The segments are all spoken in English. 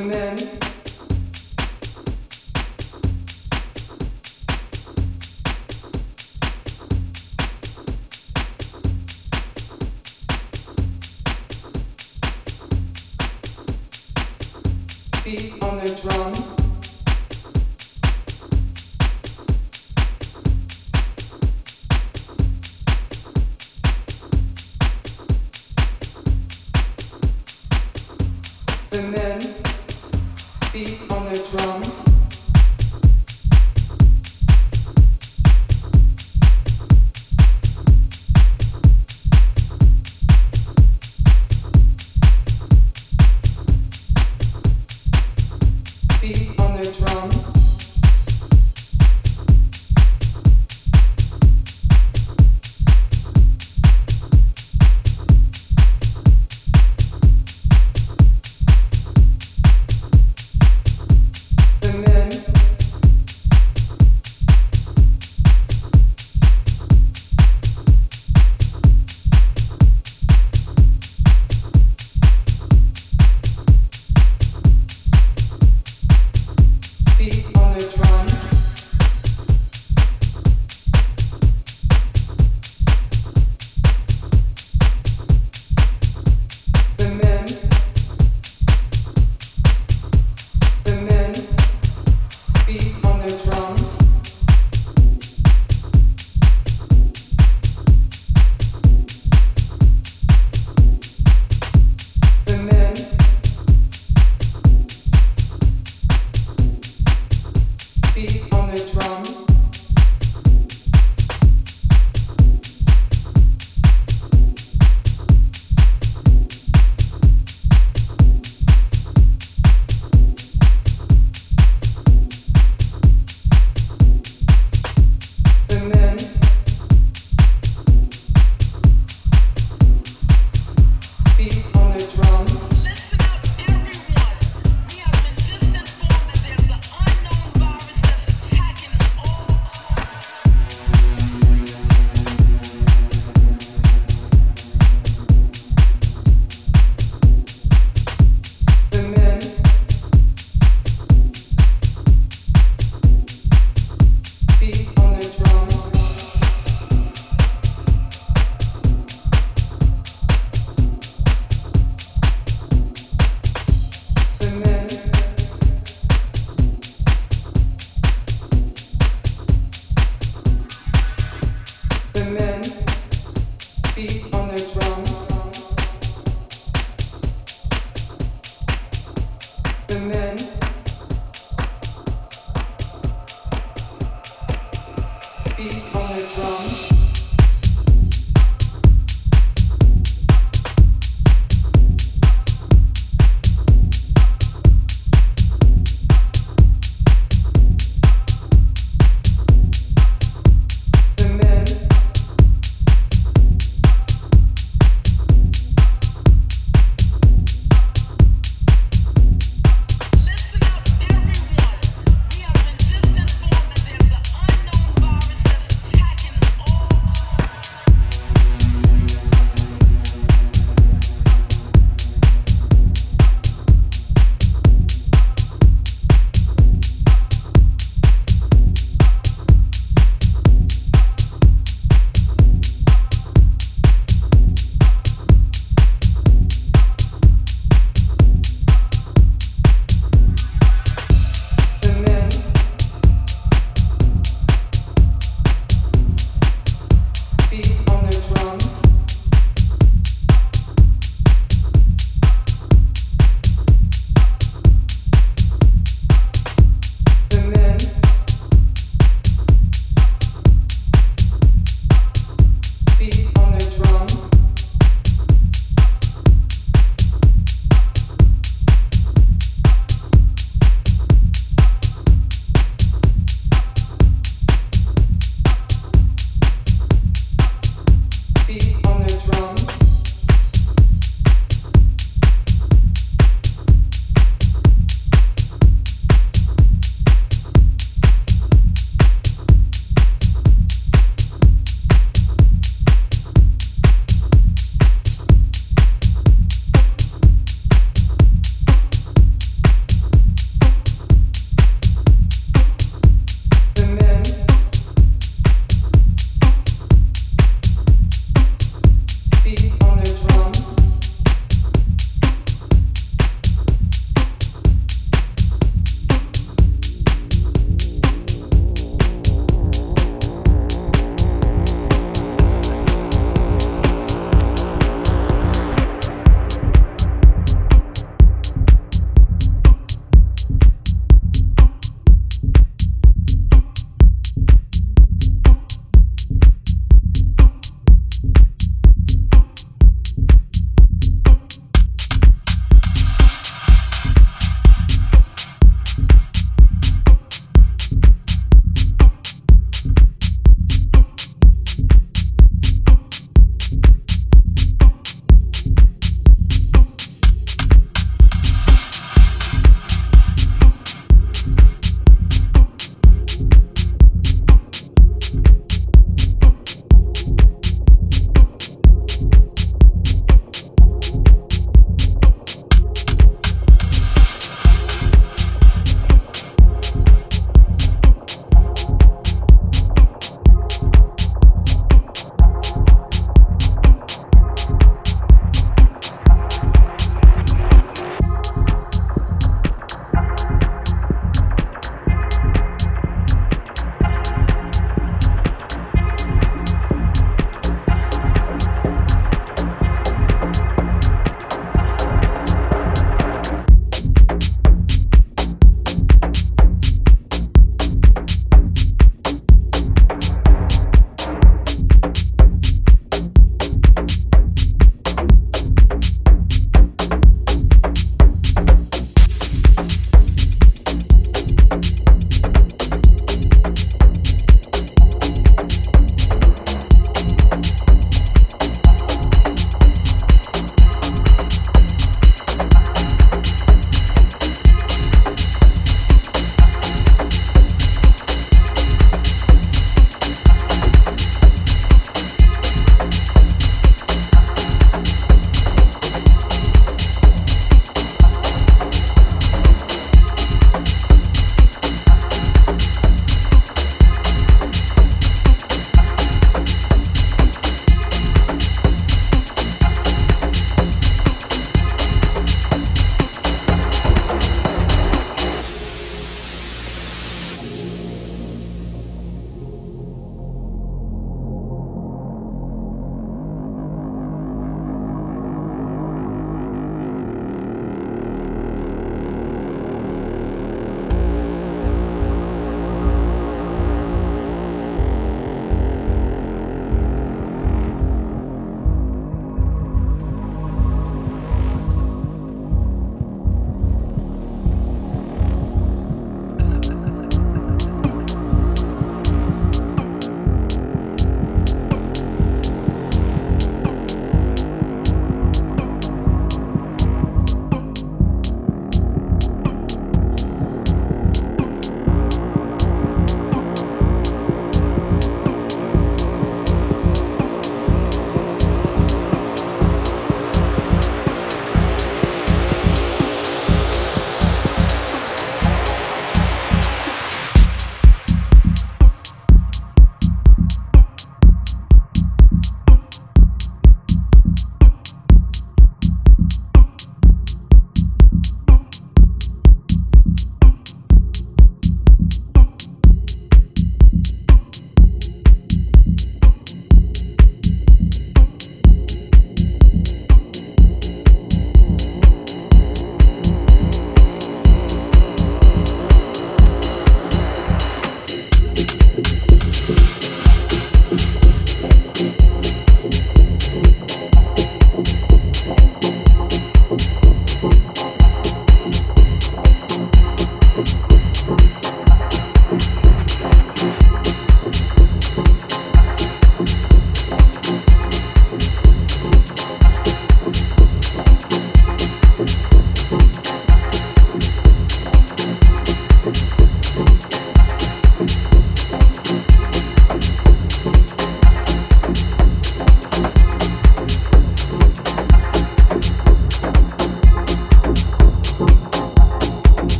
and then beat on the drum.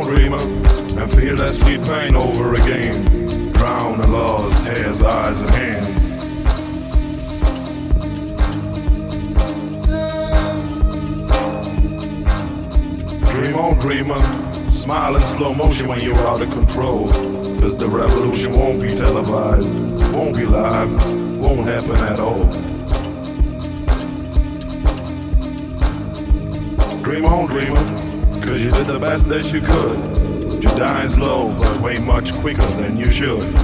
on, dreamer, and feel that sweet pain over again. Drown the lost hands, eyes, and hands. Dream on, dreamer, smile in slow motion when you're out of control. Cause the revolution won't be televised, won't be live, won't happen at all. Dream on, dreamer, cause you did the best that you could. You're dying slow, but way much quicker than you should.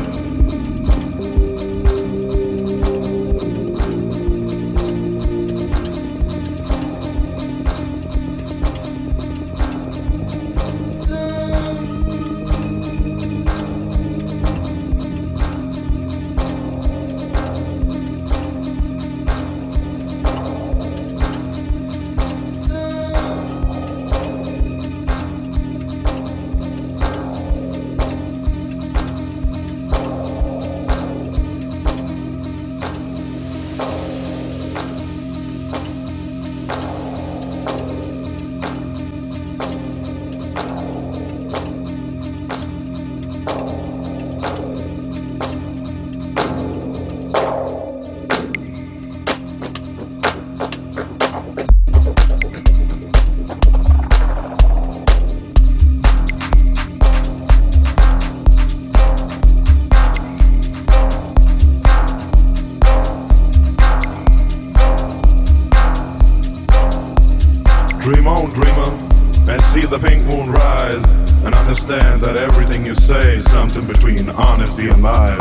Dream on, dreamer, and see the pink moon rise, and understand that everything you say is something between honesty and lies.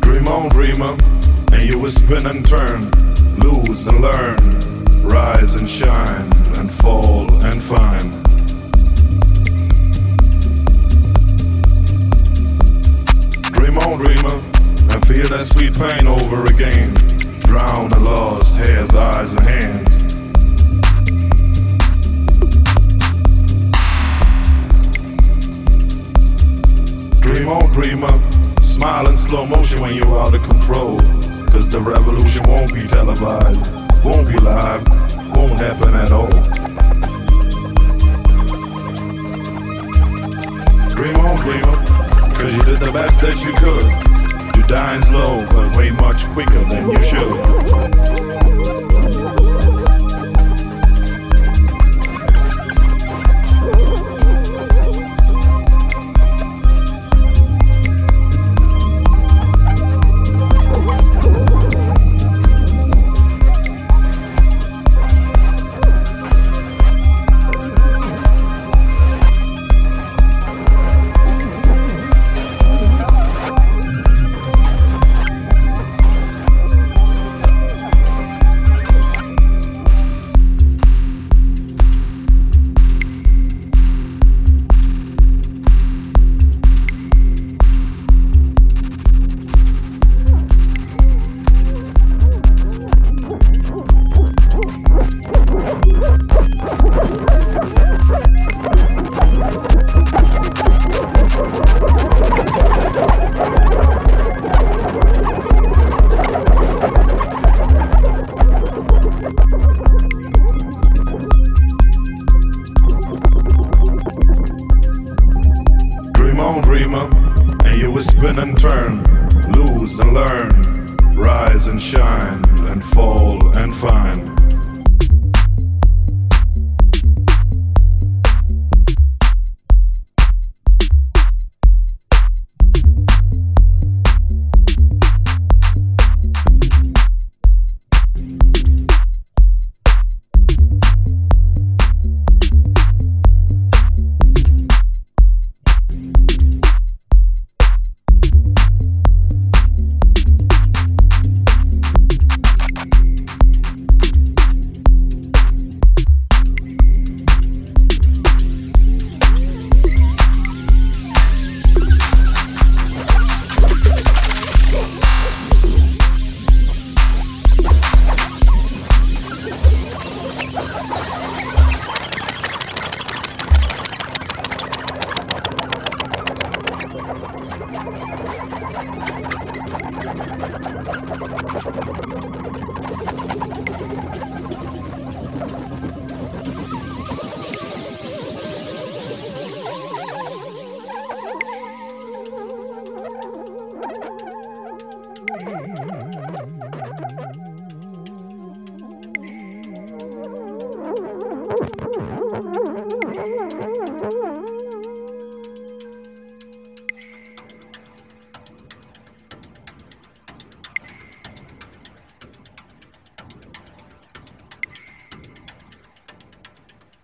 Dream on, dreamer, and you will spin and turn, lose and learn, rise and shine, and fall and find. Dream on, dreamer, and feel that sweet pain over again. Drown the lost hairs, eyes, and hands. Dream on, dreamer, smile in slow motion when you're out of control. Cause the revolution won't be televised, won't be live, won't happen at all. Dream on, dreamer, cause you did the best that you could. You're dying slow, but way much quicker than you should.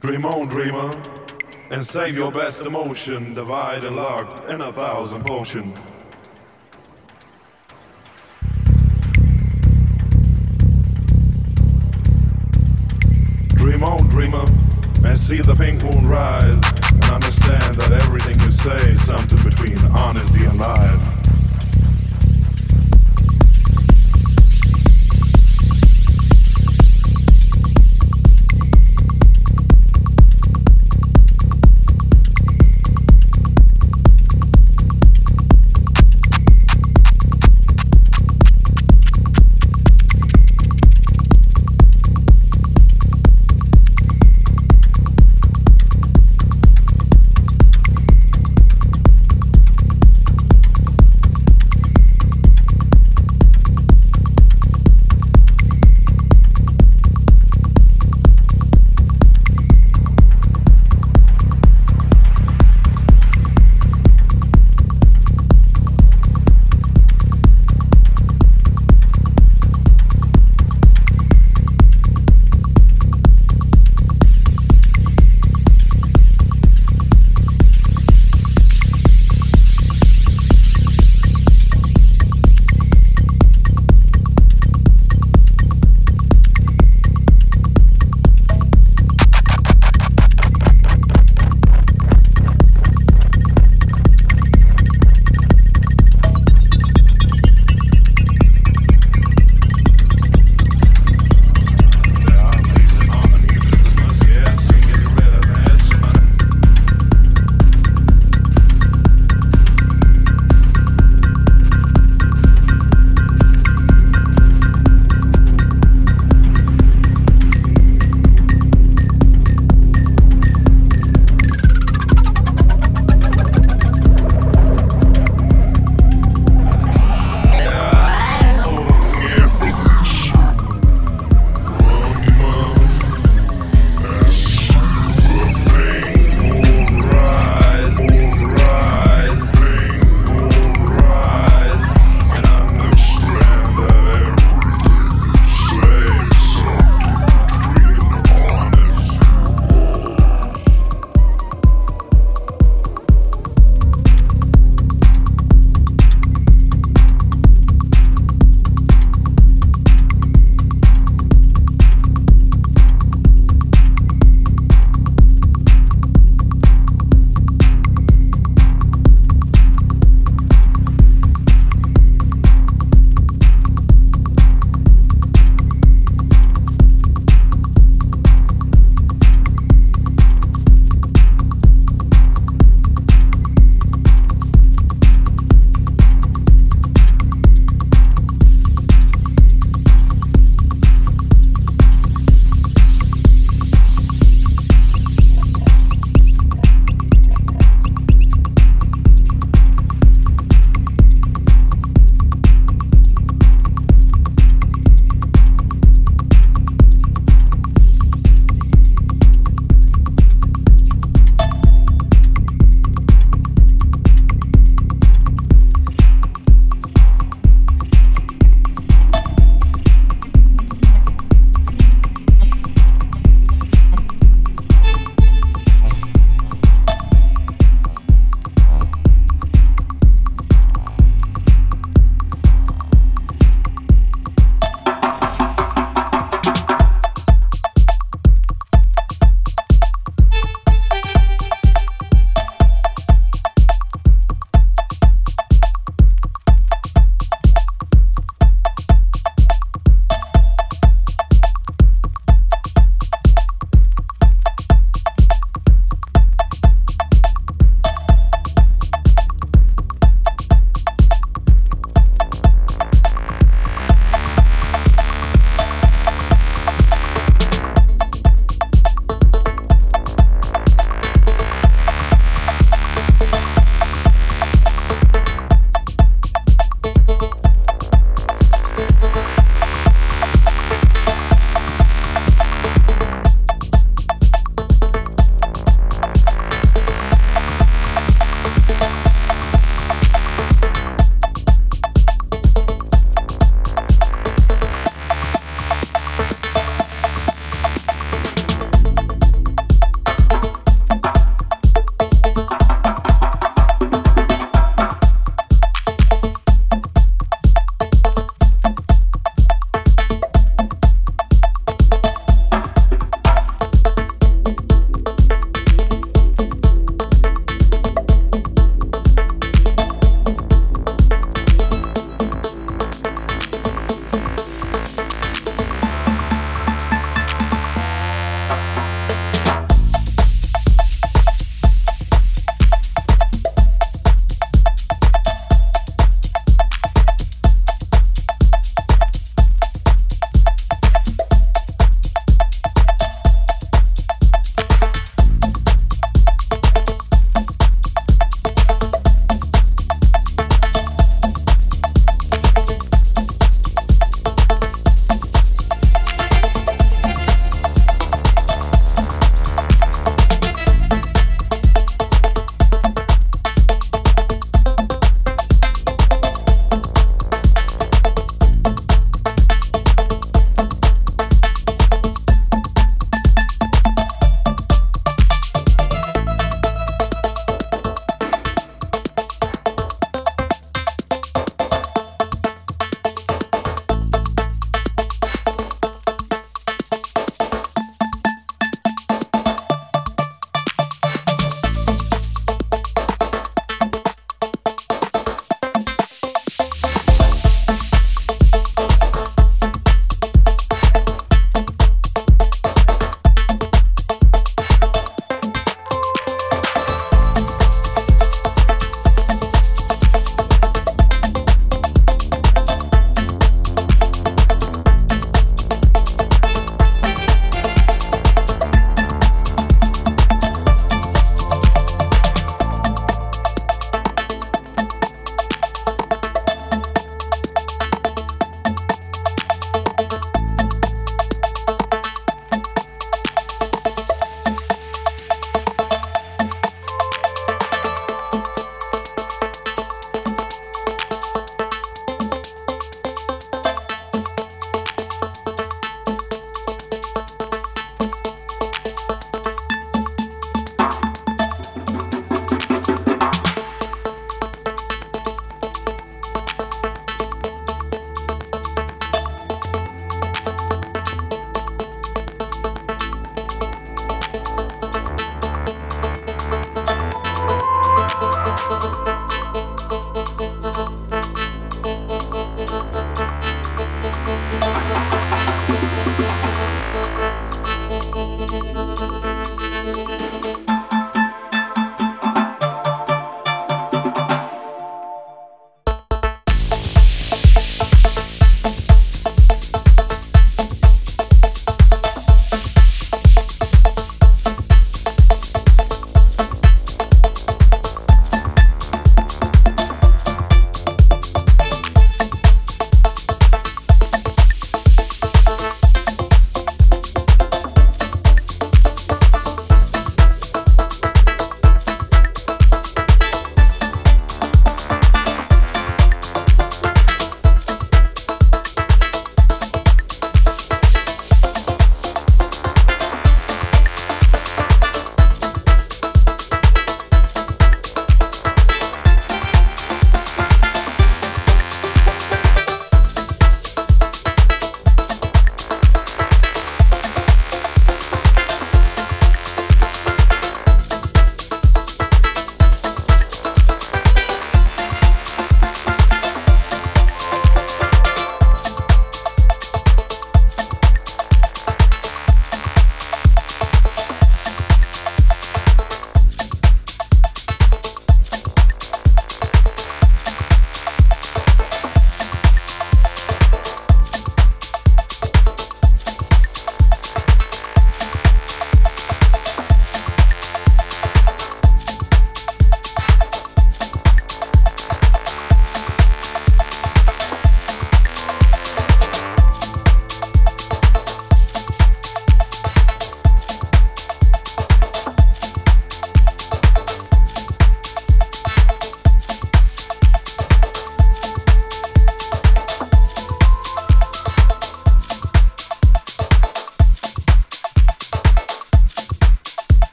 Dream on, dreamer, and save your best emotion, divide and locked in 1,000 potion. Dream on, dreamer, and see the pink moon rise, and understand that everything you say is something between honesty and lies.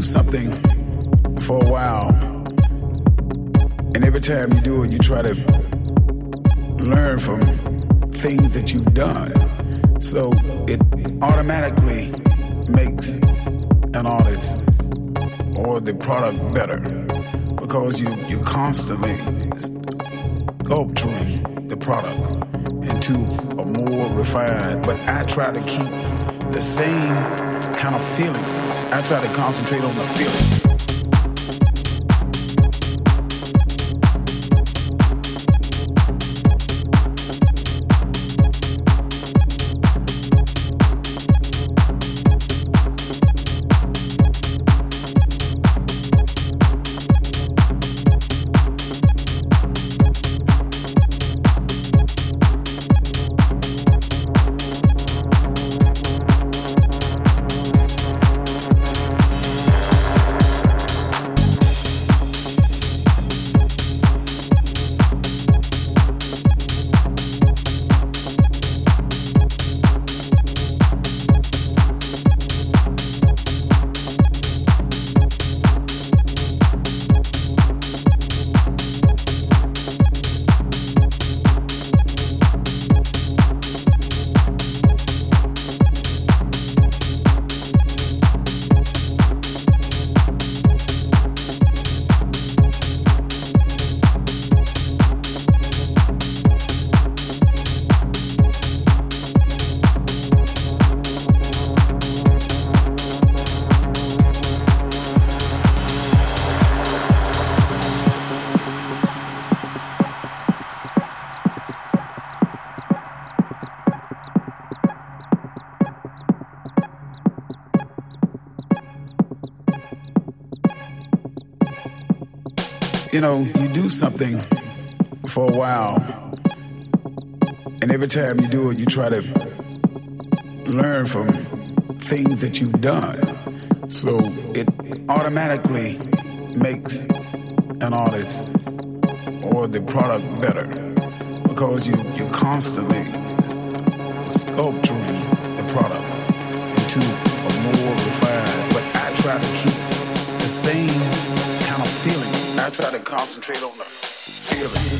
do something for a while, and every time you do it, you try to learn from things that you've done. So it automatically makes an artist or the product better because you're constantly sculpturing the product into a more refined. But I try to keep the same kind of feeling. I try to concentrate on the feeling. You know, you do something for a while, and every time you do it, you try to learn from things that you've done. So it automatically makes an artist or the product better because you're constantly sculpturing the product into a more refined. But I try to keep the same kind of feeling. I try to concentrate on the feeling.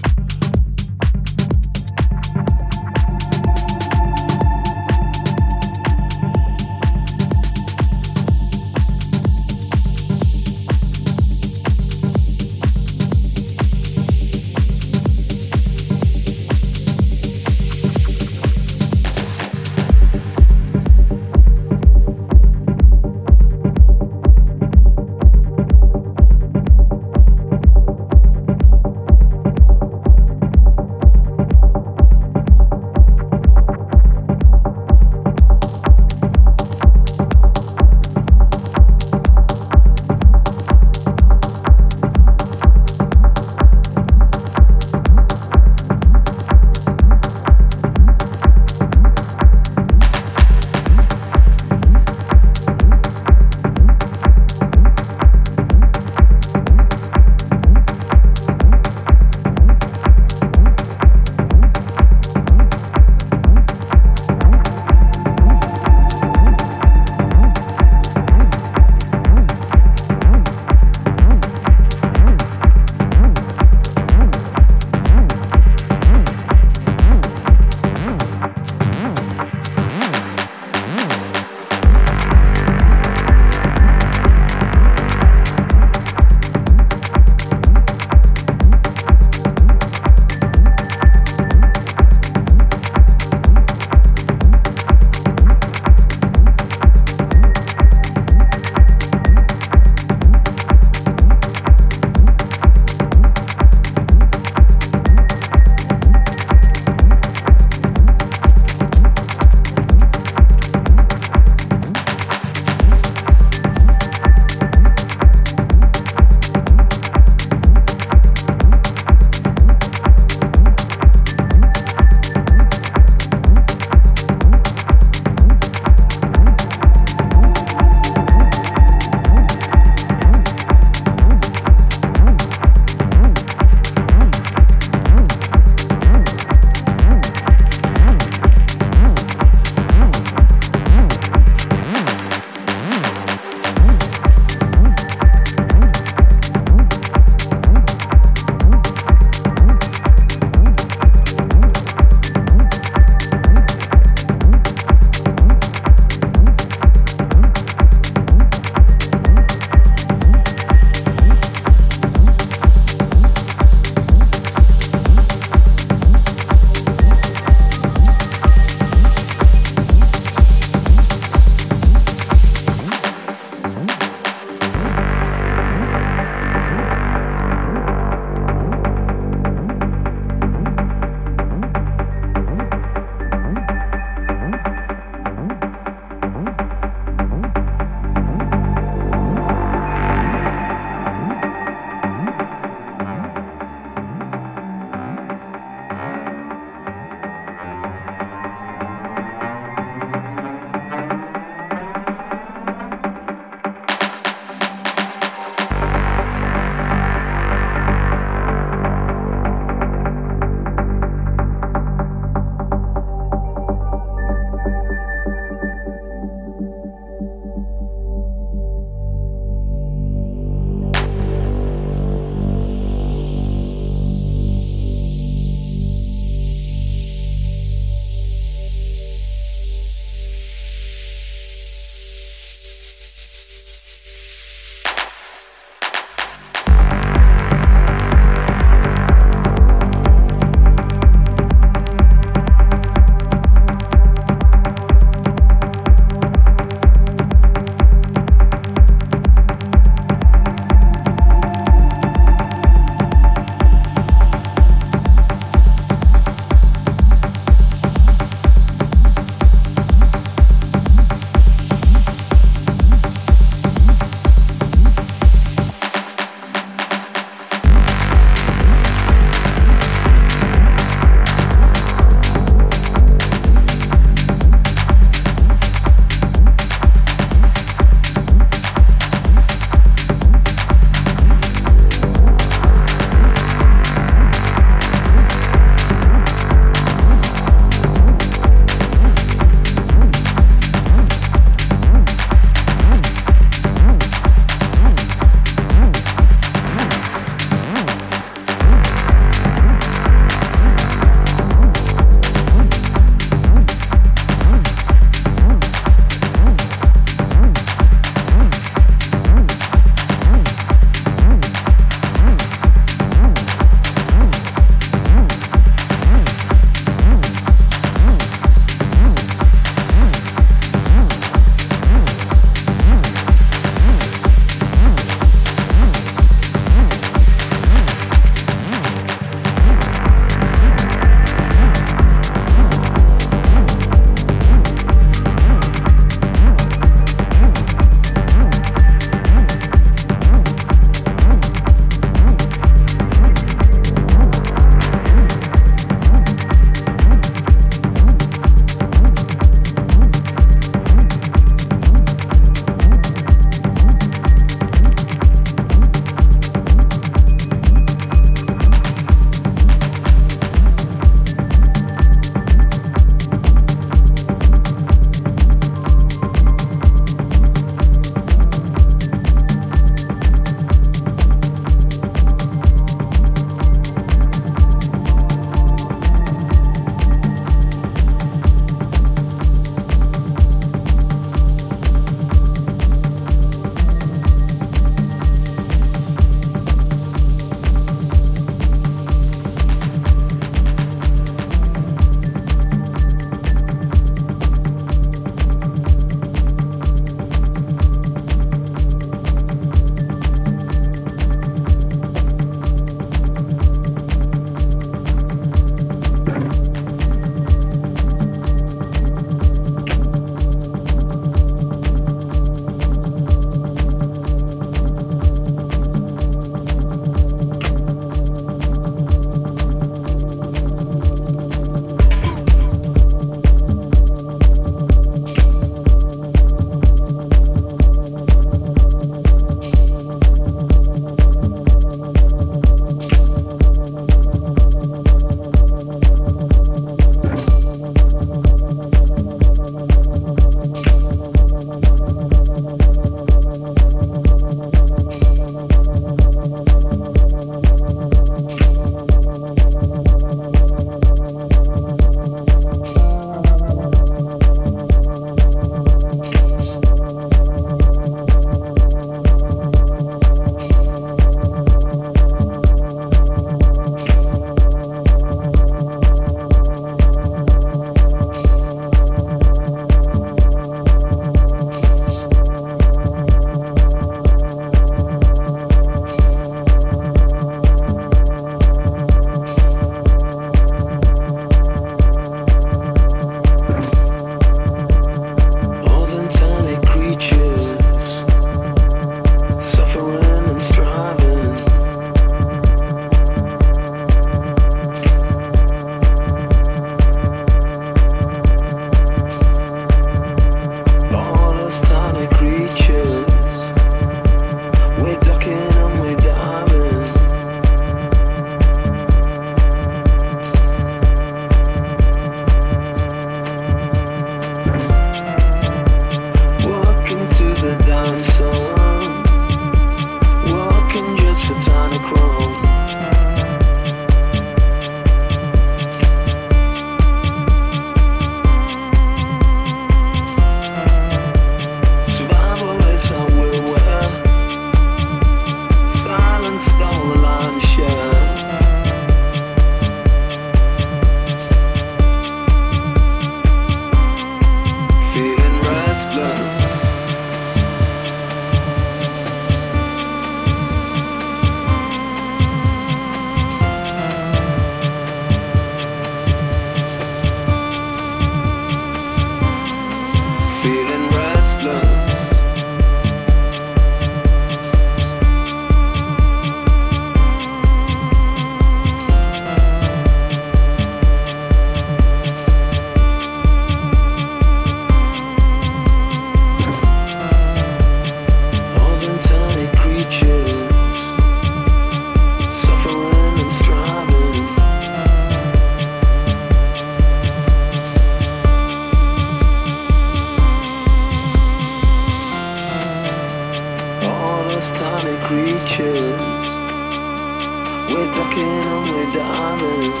with the honors.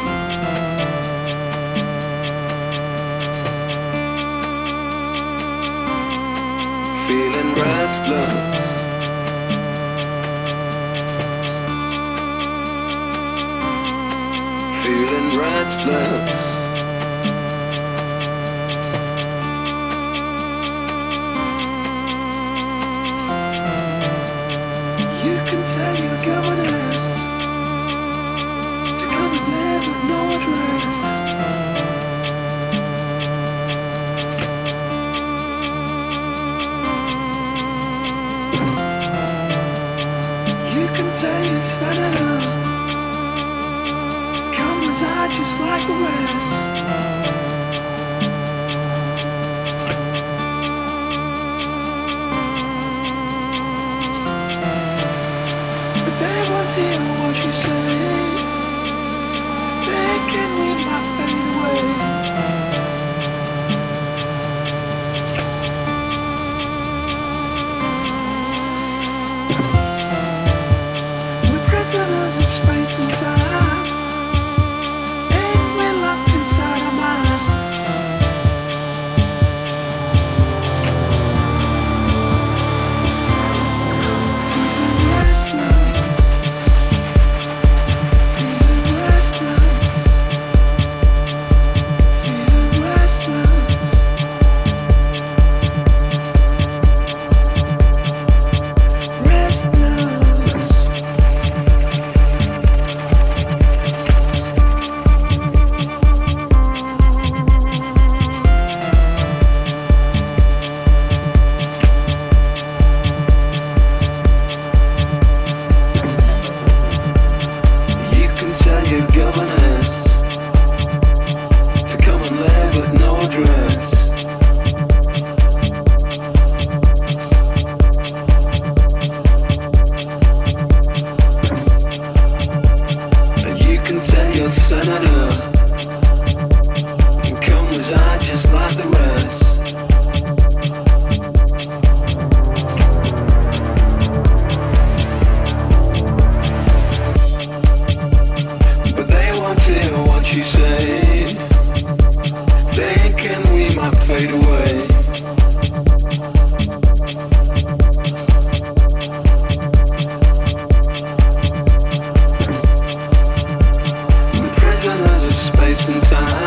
Feeling restless, feeling restless, you can tell you go with us to come and live with no address. Come reside just like the rest. But they won't hear what you say. They can read my fade away. Prisoners of space and time, and we're locked inside our mind. Feeling restless, feeling restless, feeling restless, restless. Since I